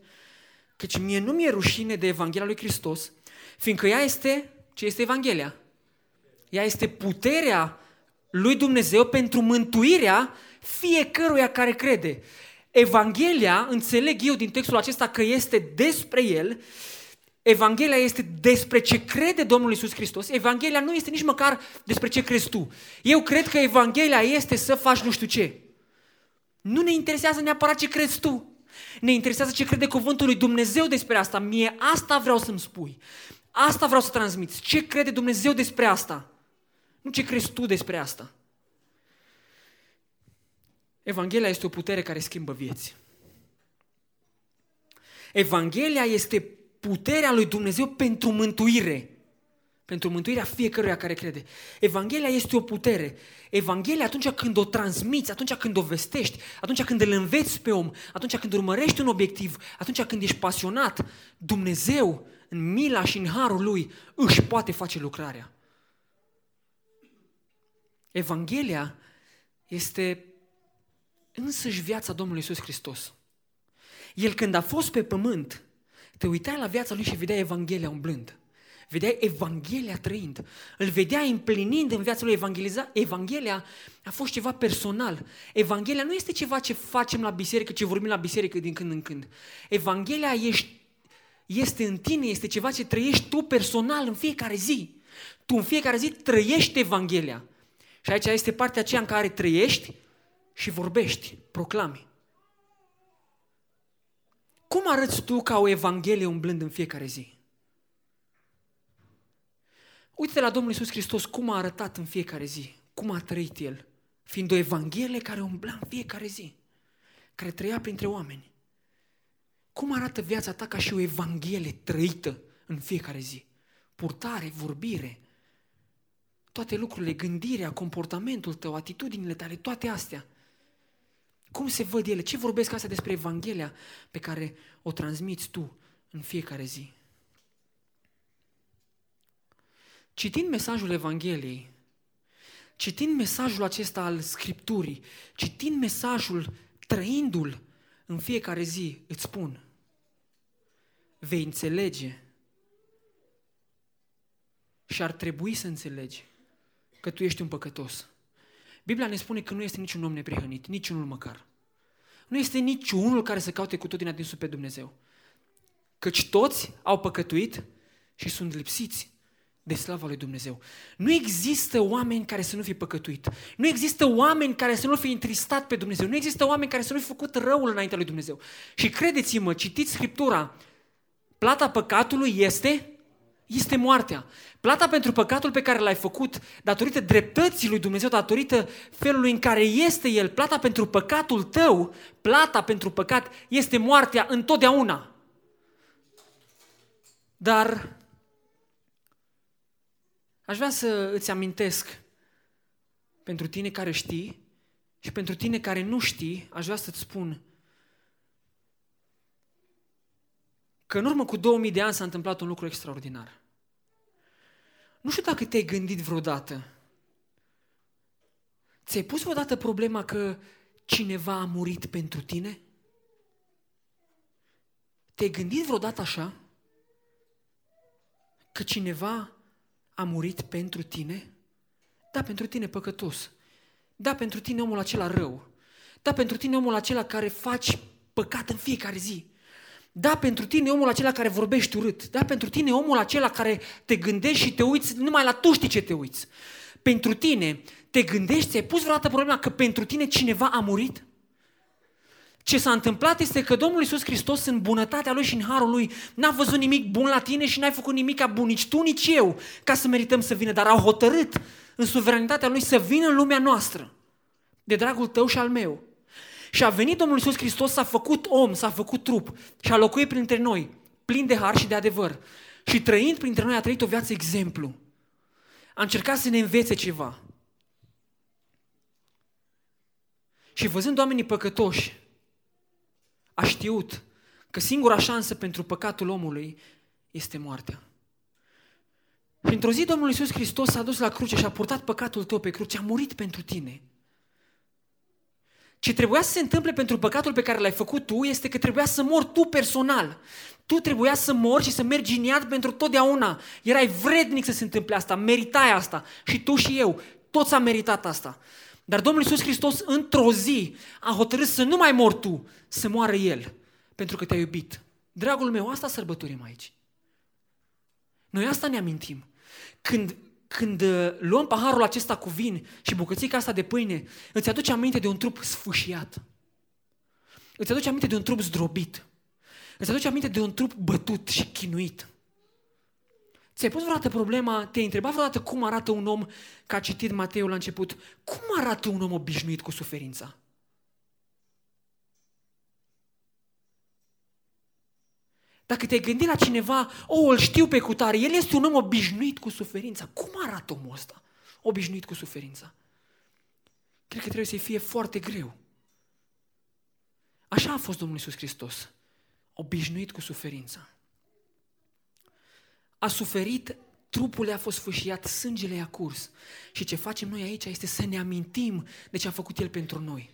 căci mie nu mi-e rușine de Evanghelia lui Hristos, fiindcă ea este, ce este Evanghelia? Ea este puterea lui Dumnezeu pentru mântuirea fiecăruia care crede. Evanghelia, înțeleg eu din textul acesta că este despre el, Evanghelia este despre ce crede Domnul Iisus Hristos, Evanghelia nu este nici măcar despre ce crezi tu. Eu cred că Evanghelia este să faci nu știu ce. Nu ne interesează neapărat ce crezi tu. Ne interesează ce crede cuvântul lui Dumnezeu despre asta. Mie asta vreau să-mi spui. Asta vreau să transmit. Ce crede Dumnezeu despre asta? Nu ce crezi tu despre asta. Evanghelia este o putere care schimbă vieți. Evanghelia este puterea lui Dumnezeu pentru mântuire. Pentru mântuirea fiecăruia care crede. Evanghelia este o putere. Evanghelia, atunci când o transmiți, atunci când o vestești, atunci când îl înveți pe om, atunci când urmărești un obiectiv, atunci când ești pasionat, Dumnezeu, în mila și în harul Lui, își poate face lucrarea. Evanghelia este însăși viața Domnului Iisus Hristos. El când a fost pe pământ, te uitai la viața Lui și vedeai Evanghelia umblând. Vedeai Evanghelia trăind, îl vedeai împlinind în viața lui. Evanghelia a fost ceva personal. Evanghelia nu este ceva ce facem la biserică, ce vorbim la biserică din când în când. Evanghelia este în tine, este ceva ce trăiești tu personal în fiecare zi. Tu în fiecare zi trăiești Evanghelia. Și aici este partea aceea în care trăiești și vorbești, proclami. Cum arăți tu ca o Evanghelie umblând în fiecare zi? Uite-te la Domnul Iisus Hristos cum a arătat în fiecare zi, cum a trăit El, fiind o Evanghelie care umbla în fiecare zi, care trăia printre oameni. Cum arată viața ta ca și o Evanghelie trăită în fiecare zi? Purtare, vorbire, toate lucrurile, gândirea, comportamentul tău, atitudinile tale, toate astea. Cum se văd ele? Ce vorbesc astea despre Evanghelia pe care o transmiți tu în fiecare zi? Citind mesajul Evangheliei, citind mesajul acesta al Scripturii, citind mesajul, trăindu-l în fiecare zi, îți spun, vei înțelege și ar trebui să înțelegi că tu ești un păcătos. Biblia ne spune că nu este niciun om neprihănit, niciunul măcar. Nu este niciunul care să caute cu tot din adinsul pe Dumnezeu. Căci toți au păcătuit și sunt lipsiți de slava lui Dumnezeu. Nu există oameni care să nu fi păcătuit. Nu există oameni care să nu fi întristat pe Dumnezeu. Nu există oameni care să nu fi făcut răul înaintea lui Dumnezeu. Și credeți-mă, citiți Scriptura, plata păcatului este moartea. Plata pentru păcatul pe care l-ai făcut, datorită dreptății lui Dumnezeu, datorită felului în care este El, plata pentru păcatul tău, plata pentru păcat este moartea întotdeauna. Dar aș vrea să îți amintesc, pentru tine care știi și pentru tine care nu știi, aș vrea să-ți spun că în urmă cu 2000 de ani s-a întâmplat un lucru extraordinar. Nu știu dacă te-ai gândit vreodată. Ți-ai pus vreodată problema că cineva a murit pentru tine? Te-ai gândit vreodată așa? Că cineva a murit pentru tine? Da, pentru tine păcătos. Da, pentru tine omul acela rău. Da, pentru tine omul acela care faci păcat în fiecare zi. Da, pentru tine omul acela care vorbești urât. Da, pentru tine omul acela care te gândești și te uiți, numai la tu știi ce te uiți. Pentru tine, te gândești, ți-ai pus vreodată problema că pentru tine cineva a murit? Ce s-a întâmplat este că Domnul Iisus Hristos, în bunătatea Lui și în harul Lui, n-a văzut nimic bun la tine și n-ai făcut nimic bun nici tu, nici eu, ca să merităm să vină, dar a hotărât în suveranitatea Lui să vină în lumea noastră, de dragul tău și al meu. Și a venit Domnul Iisus Hristos, s-a făcut om, s-a făcut trup și a locuit printre noi, plin de har și de adevăr. Și trăind printre noi a trăit o viață exemplu. A încercat să ne învețe ceva. Și văzând oamenii păcătoși, a știut că singura șansă pentru păcatul omului este moartea. Și într-o zi Domnul Iisus Hristos s-a dus la cruce și a purtat păcatul tău pe cruce, a murit pentru tine. Ce trebuia să se întâmple pentru păcatul pe care l-ai făcut tu este că trebuia să mori tu personal. Tu trebuia să mori și să mergi în iad pentru totdeauna. Erai vrednic să se întâmple asta, meritai asta și tu și eu, toți am meritat asta. Dar Domnul Iisus Hristos într-o zi a hotărât să nu mai mori tu, să moară El, pentru că te-a iubit. Dragul meu, asta sărbătorim aici. Noi asta ne amintim. Când luăm paharul acesta cu vin și bucățica asta de pâine, îți aduce aminte de un trup sfâșiat. Îți aduce aminte de un trup zdrobit. Îți aduce aminte de un trup bătut și chinuit. Ți-ai pus vreodată problema, te-ai întrebat vreodată cum arată un om, că a citit Mateiul la început, cum arată un om obișnuit cu suferința? Dacă te-ai gândit la cineva, îl știu pe cutare, el este un om obișnuit cu suferința. Cum arată omul ăsta, obișnuit cu suferința? Cred că trebuie să-i fie foarte greu. Așa a fost Domnul Iisus Hristos, obișnuit cu suferința. A suferit, trupul i-a fost sfâșiat, sângele i-a curs. Și ce facem noi aici este să ne amintim de ce a făcut El pentru noi.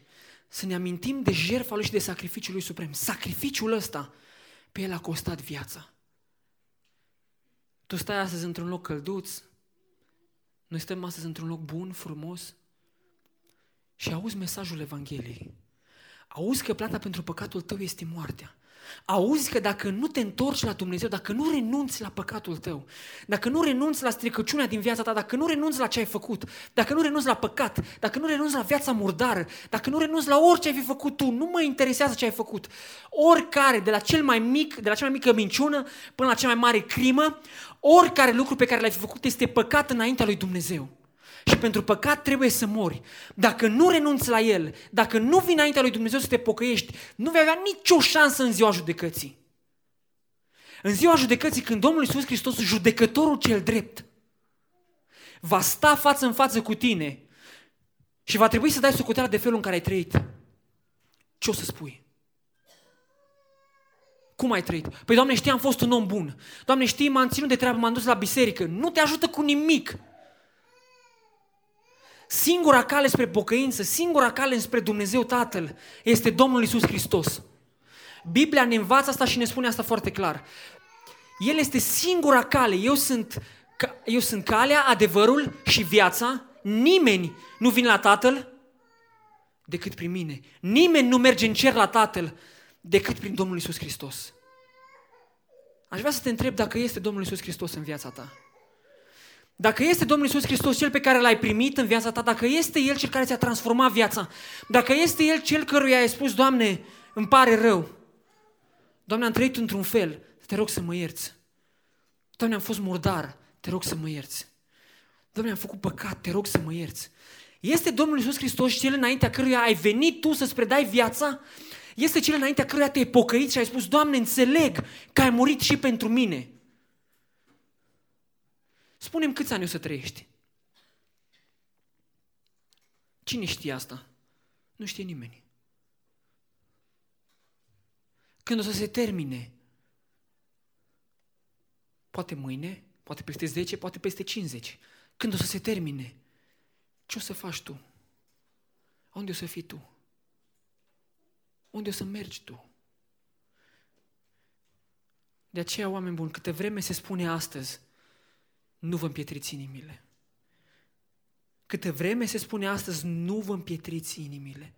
Să ne amintim de jertfa Lui și de sacrificiul Lui suprem. Sacrificiul ăsta, pe El a costat viața. Tu stai astăzi într-un loc călduț, noi stăm astăzi într-un loc bun, frumos și auzi mesajul Evangheliei. Auzi că plata pentru păcatul tău este moartea. Auzi că dacă nu te întorci la Dumnezeu, dacă nu renunți la păcatul tău, dacă nu renunți la stricăciunea din viața ta, dacă nu renunți la ce ai făcut, dacă nu renunți la păcat, dacă nu renunți la viața murdară, dacă nu renunți la orice ai fi făcut tu, nu mă interesează ce ai făcut, oricare, de la cea mai mică minciună până la cea mai mare crimă, oricare lucru pe care l-ai fi făcut este păcat înaintea lui Dumnezeu. Și pentru păcat trebuie să mori. Dacă nu renunți la el, dacă nu vii înaintea lui Dumnezeu să te pocăiești, nu vei avea nicio șansă în ziua judecății. În ziua judecății, când Domnul Iisus Hristos, judecătorul cel drept, va sta față în față cu tine și va trebui să dai socoteală de felul în care ai trăit, ce o să spui? Cum ai trăit? Păi, Doamne, știi, am fost un om bun. Doamne, știi, m-am ținut de treabă, m-am dus la biserică. Nu te ajută cu nimic. Singura cale spre pocăință, singura cale spre Dumnezeu Tatăl este Domnul Iisus Hristos. Biblia ne învață asta și ne spune asta foarte clar. El este singura cale. Eu sunt calea, adevărul și viața. Nimeni nu vine la Tatăl decât prin mine. Nimeni nu merge în cer la Tatăl decât prin Domnul Iisus Hristos. Aș vrea să te întreb dacă este Domnul Iisus Hristos în viața ta. Dacă este Domnul Iisus Hristos cel pe care l-ai primit în viața ta, dacă este El cel care ți-a transformat viața, dacă este El cel căruia i-ai spus, Doamne, îmi pare rău, Doamne, am trăit într-un fel, te rog să mă ierți. Doamne, am fost murdar, te rog să mă ierți. Doamne, am făcut păcat, te rog să mă ierți. Este Domnul Iisus Hristos cel înaintea căruia ai venit tu să-ți predai viața? Este cel înaintea căruia te-ai pocăit și ai spus, Doamne, înțeleg că ai murit și pentru mine? Spune-mi câți ani o să trăiești. Cine știe asta? Nu știe nimeni. Când o să se termine? Poate mâine, poate peste 10, poate peste 50. Când o să se termine? Ce o să faci tu? Unde o să fii tu? Unde o să mergi tu? De aceea, oameni buni, câte vreme se spune astăzi, nu vă împietriți inimile. Câte vreme se spune astăzi, nu vă împietriți inimile,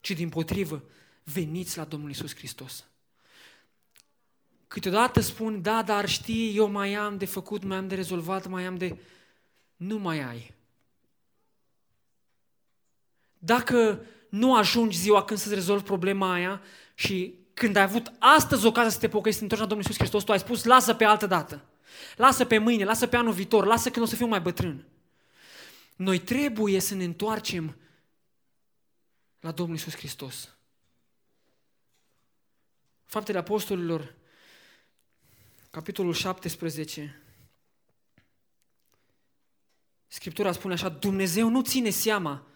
ci dimpotrivă, veniți la Domnul Iisus Hristos. Câteodată spun, da, dar știi, eu mai am de făcut, mai am de rezolvat, mai am de... Nu mai ai. Dacă nu ajungi ziua când să-ți rezolvi problema aia și când ai avut astăzi ocazia să te pocăiești, să te întorci la Domnul Iisus Hristos, tu ai spus, lasă pe altă dată. Lasă pe mâine, lasă pe anul viitor, lasă când o să fiu mai bătrân. Noi trebuie să ne întoarcem la Domnul Iisus Hristos. Faptele Apostolilor, capitolul 17, Scriptura spune așa, Dumnezeu nu ține seama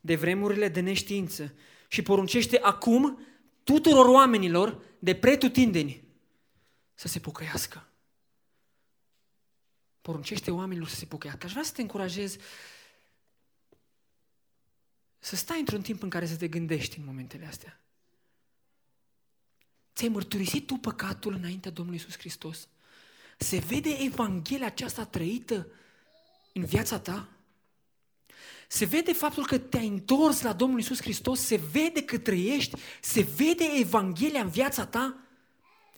de vremurile de neștiință și poruncește acum tuturor oamenilor de pretutindeni să se pocăiască. Poruncește oamenilor să se pocăiască. Aș vrea să te încurajez să stai într-un timp în care să te gândești în momentele astea. Ți-ai mărturisit tu păcatul înaintea Domnului Iisus Hristos? Se vede Evanghelia aceasta trăită în viața ta? Se vede faptul că te-ai întors la Domnul Iisus Hristos? Se vede că trăiești? Se vede Evanghelia în viața ta?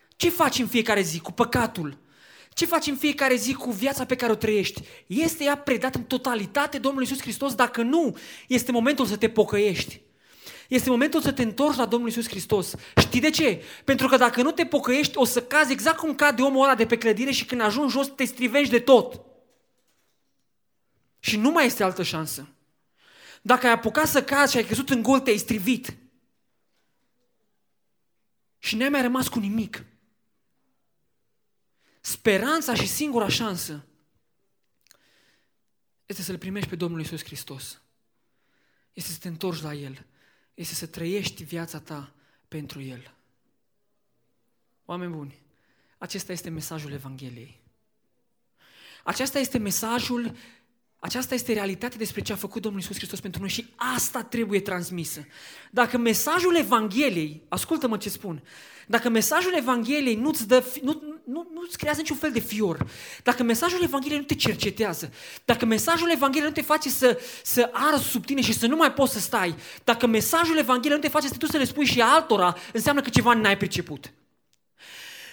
Ce faci în fiecare zi cu păcatul? Ce faci în fiecare zi cu viața pe care o trăiești? Este ea predată în totalitate Domnului Iisus Hristos? Dacă nu, este momentul să te pocăiești. Este momentul să te întorci la Domnul Iisus Hristos. Știi de ce? Pentru că dacă nu te pocăiești, o să cazi exact cum cade omul ăla de pe clădire și când ajungi jos te strivești de tot. Și nu mai este altă șansă. Dacă ai apucat să cazi și ai căzut în gol, te-ai strivit. Și n-ai mai rămas cu nimic. Speranța și singura șansă este să-L primești pe Domnul Iisus Hristos. Este să te întorci la El. Este să trăiești viața ta pentru El. Oameni buni, acesta este mesajul Evangheliei. Aceasta este realitatea despre ce a făcut Domnul Iisus Hristos pentru noi și asta trebuie transmisă. Dacă mesajul Evangheliei, ascultă-mă ce spun, dacă mesajul Evangheliei nu-ți creează niciun fel de fior, dacă mesajul Evangheliei nu te cercetează, dacă mesajul Evangheliei nu te face să arzi sub tine și să nu mai poți să stai, dacă mesajul Evangheliei nu te face să tu să le spui și altora, înseamnă că ceva n-ai priceput.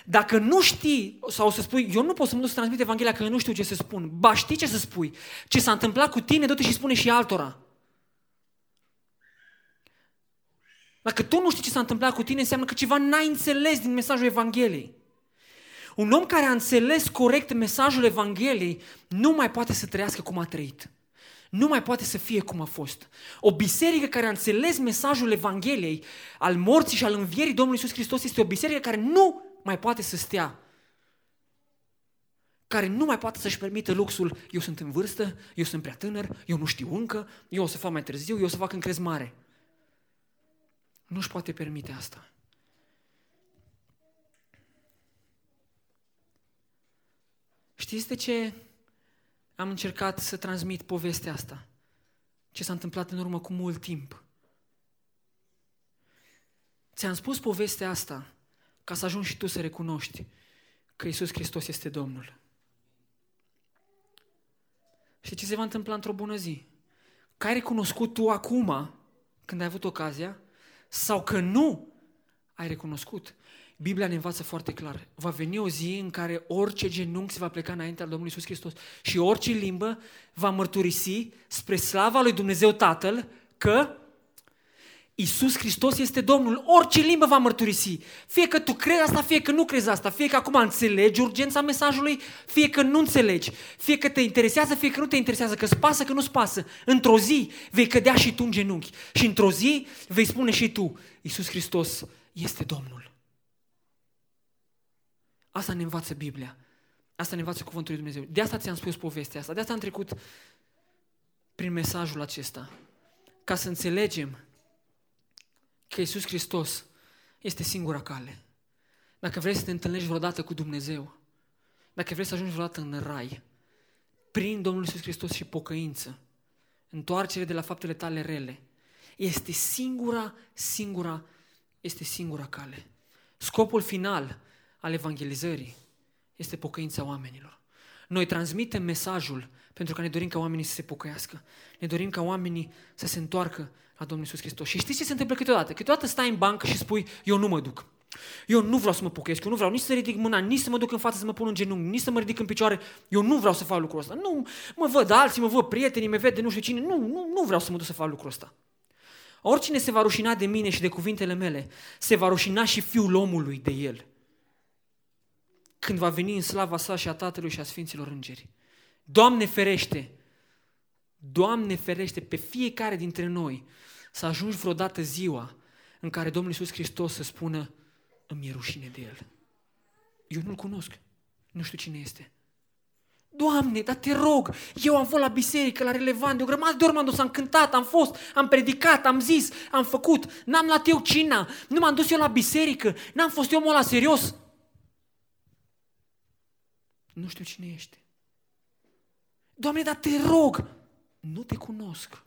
Dacă nu știi, sau să spui, eu nu pot să mă duc să transmit Evanghelia că eu nu știu ce să spun. Ba, știi ce să spui? Ce s-a întâmplat cu tine, du-te și spune și altora. Dacă tu nu știi ce s-a întâmplat cu tine, înseamnă că ceva n-ai înțeles din mesajul Evangheliei. Un om care a înțeles corect mesajul Evangheliei nu mai poate să trăiască cum a trăit. Nu mai poate să fie cum a fost. O biserică care a înțeles mesajul Evangheliei, al morții și al învierii Domnului Iisus Hristos, este o biserică care nu mai poate să stea, care nu mai poate să-și permită luxul, eu sunt în vârstă, eu sunt prea tânăr, eu nu știu încă, eu o să fac mai târziu, eu o să fac când crezi mare. Nu-și poate permite asta. Știți de ce am încercat să transmit povestea asta? Ce s-a întâmplat în urmă cu mult timp? Ți-am spus povestea asta ca să ajungi și tu să recunoști că Iisus Hristos este Domnul. Știi ce se va întâmpla într-o bună zi? Că ai recunoscut tu acum, când ai avut ocazia, sau că nu ai recunoscut. Biblia ne învață foarte clar. Va veni o zi în care orice genunchi se va pleca înaintea Domnului Iisus Hristos și orice limbă va mărturisi spre slava lui Dumnezeu Tatăl că Iisus Hristos este Domnul, orice limbă va mărturisi. Fie că tu crezi asta, fie că nu crezi asta, fie că acum înțelegi urgența mesajului, fie că nu înțelegi, fie că te interesează, fie că nu te interesează, că îți pasă, că nu-ți pasă. Într-o zi vei cădea și tu în genunchi și într-o zi vei spune și tu, Iisus Hristos este Domnul. Asta ne învață Biblia, asta ne învață Cuvântul lui Dumnezeu. De asta ți-am spus povestea asta, de asta am trecut prin mesajul acesta, ca să înțelegem că Iisus Hristos este singura cale. Dacă vrei să te întâlnești vreodată cu Dumnezeu, dacă vrei să ajungi vreodată în rai, prin Domnul Iisus Hristos și pocăință, întoarcere de la faptele tale rele, este singura cale. Scopul final al evangelizării este pocăința oamenilor. Noi transmitem mesajul pentru că ne dorim ca oamenii să se pocăiască. Ne dorim ca oamenii să se întoarcă la Domnul Iisus Hristos. Și știți ce se întâmplă câteodată? Câteodată stai în bancă și spui, eu nu mă duc. Eu nu vreau să mă pocăiesc, eu nu vreau nici să ridic mâna, nici să mă duc în față să mă pun în genunchi, nici să mă ridic în picioare. Eu nu vreau să fac lucrul ăsta. Nu, mă văd alții, mă văd prietenii, mă vede nu știu cine. Nu vreau să mă duc să fac lucrul ăsta. Oricine se va rușina de mine și de cuvintele mele, se va rușina și Fiul omului de el, când va veni în slava sa și a Tatălui și a Sfinților Îngeri. Doamne ferește! Doamne ferește pe fiecare dintre noi să ajungi vreodată ziua în care Domnul Iisus Hristos să spună îmi e rușine de El. Eu nu-L cunosc, nu știu cine este. Doamne, dar te rog, eu am fost la biserică, la Relevant, de o grămadă de ori m-am dus, am cântat, am fost, am predicat, am zis, am făcut, n-am luat eu cina, nu m-am dus eu la biserică, n-am fost eu omul ăla serios. Nu știu cine ești. Doamne, dar te rog, nu te cunosc,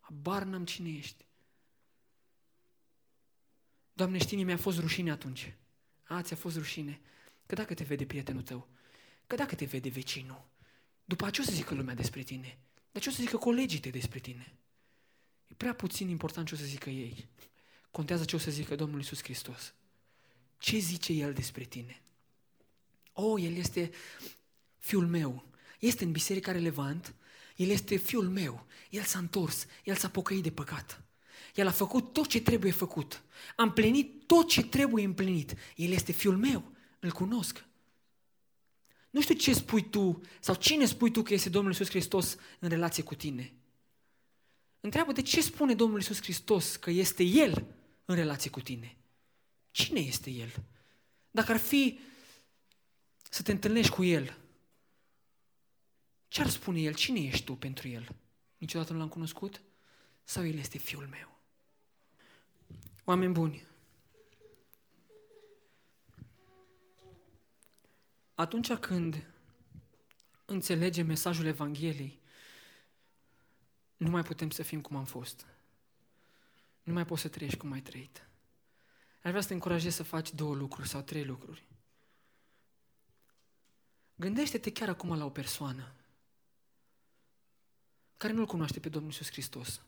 habar n-am cine ești. Doamne, știi, mi-a fost rușine atunci. A, ți-a fost rușine. Că dacă te vede prietenul tău, că dacă te vede vecinul, după aceea o să zică lumea despre tine, dar ce o să zică colegii tăi despre tine? E prea puțin important ce o să zică ei. Contează ce o să zică Domnul Iisus Hristos. Ce zice El despre tine? Oh, El este fiul meu. Este în biserica Relevant, El este fiul meu. El s-a întors, El s-a pocăit de păcat. El a făcut tot ce trebuie făcut. A împlinit tot ce trebuie împlinit. El este fiul meu, îl cunosc. Nu știu ce spui tu sau cine spui tu că este Domnul Iisus Hristos în relație cu tine. Întreabă-te ce spune Domnul Iisus Hristos că este El în relație cu tine. Cine este El? Dacă ar fi să te întâlnești cu El, ce ar spune El? Cine ești tu pentru El? Niciodată nu L-am cunoscut? Sau El este fiul meu? Oameni buni, atunci când înțelegem mesajul Evangheliei, nu mai putem să fim cum am fost. Nu mai poți să trăiești cum ai trăit. Aș vrea să te încurajez să faci 2 lucruri sau 3 lucruri. Gândește-te chiar acum la o persoană care nu-L cunoaște pe Domnul Iisus Hristos.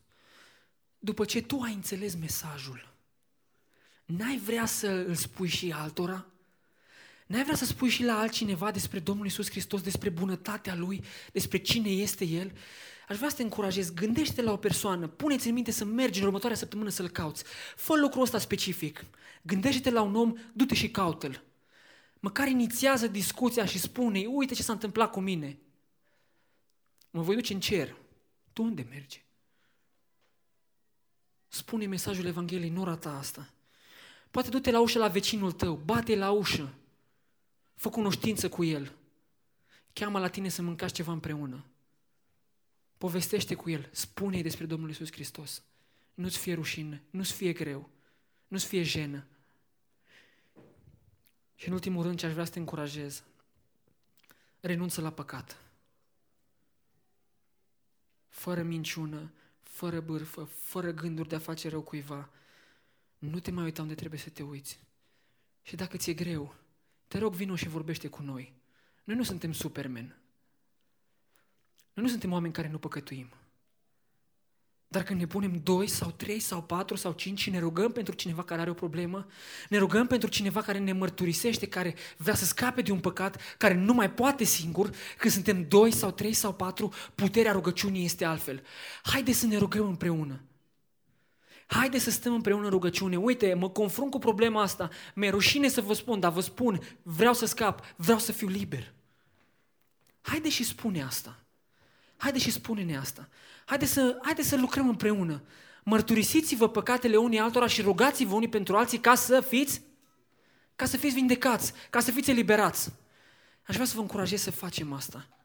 După ce tu ai înțeles mesajul, n-ai vrea să îl spui și altora? N-ai vrea să spui și la altcineva despre Domnul Iisus Hristos, despre bunătatea Lui, despre cine este El? Aș vrea să te încurajez, gândește-te la o persoană, pune-ți în minte să mergi în următoarea săptămână să-L cauți. Fă lucrul ăsta specific, gândește-te la un om, du-te și caută-L. Măcar inițiază discuția și spune-i, uite ce s-a întâmplat cu mine. Mă voi duce în cer. Tu unde mergi? Spune mesajul Evangheliei, nu rata asta. Poate du-te la ușă la vecinul tău, bate-i la ușă. Fă cunoștință cu el. Cheamă la tine să mâncați ceva împreună. Povestește cu el. Spune-i despre Domnul Iisus Hristos. Nu-ți fie rușine, nu-ți fie greu, nu-ți fie jenă. Și în ultimul rând, ce aș vrea să te încurajez, renunță la păcat. Fără minciună, fără bârfă, fără gânduri de a face rău cuiva, nu te mai uita unde trebuie să te uiți. Și dacă ți-e greu, te rog, vino și vorbește cu noi. Noi nu suntem Superman. Noi nu suntem oameni care nu păcătuim. Dar când ne punem 2 sau 3 sau 4 sau 5 și ne rugăm pentru cineva care are o problemă, ne rugăm pentru cineva care ne mărturisește, care vrea să scape de un păcat, care nu mai poate singur, când suntem 2 sau 3 sau 4, puterea rugăciunii este altfel. Haide să ne rugăm împreună. Haide să stăm împreună în rugăciune. Uite, mă confrunt cu problema asta, mi-e rușine să vă spun, dar vă spun, vreau să scap, vreau să fiu liber. Haide și spune asta. Haide și spune-ne asta. Haide să lucrăm împreună. Mărturisiți-vă păcatele unii altora și rugați-vă unii pentru alții ca să fiți vindecați, ca să fiți eliberați. Aș vrea să vă încurajez să facem asta.